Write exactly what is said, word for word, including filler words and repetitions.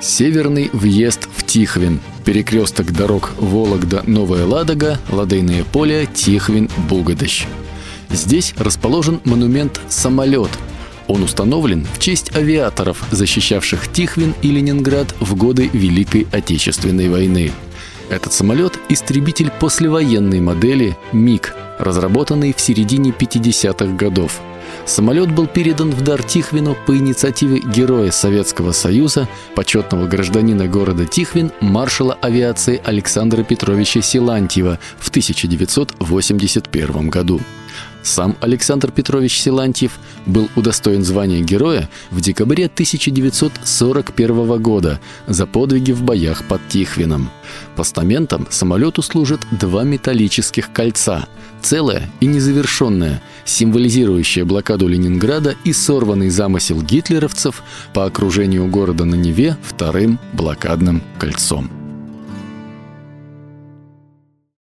Северный въезд в Тихвин. Перекресток дорог Вологда-Новая Ладога, Ладейное поле, Тихвин-Богадыщ. Здесь расположен монумент «Самолет». Он установлен в честь авиаторов, защищавших Тихвин и Ленинград в годы Великой Отечественной войны. Этот самолет – истребитель послевоенной модели «Миг», разработанный в середине пятидесятых годов. Самолет был передан в дар Тихвину по инициативе Героя Советского Союза, почетного гражданина города Тихвин, маршала авиации Александра Петровича Силантьева в тысяча девятьсот восемьдесят первом году. Сам Александр Петрович Силантьев был удостоен звания Героя в декабре тысяча девятьсот сорок первого года за подвиги в боях под Тихвином. Постаментом самолету служат два металлических кольца – целое и незавершенное, символизирующее блокаду Ленинграда и сорванный замысел гитлеровцев по окружению города на Неве вторым блокадным кольцом.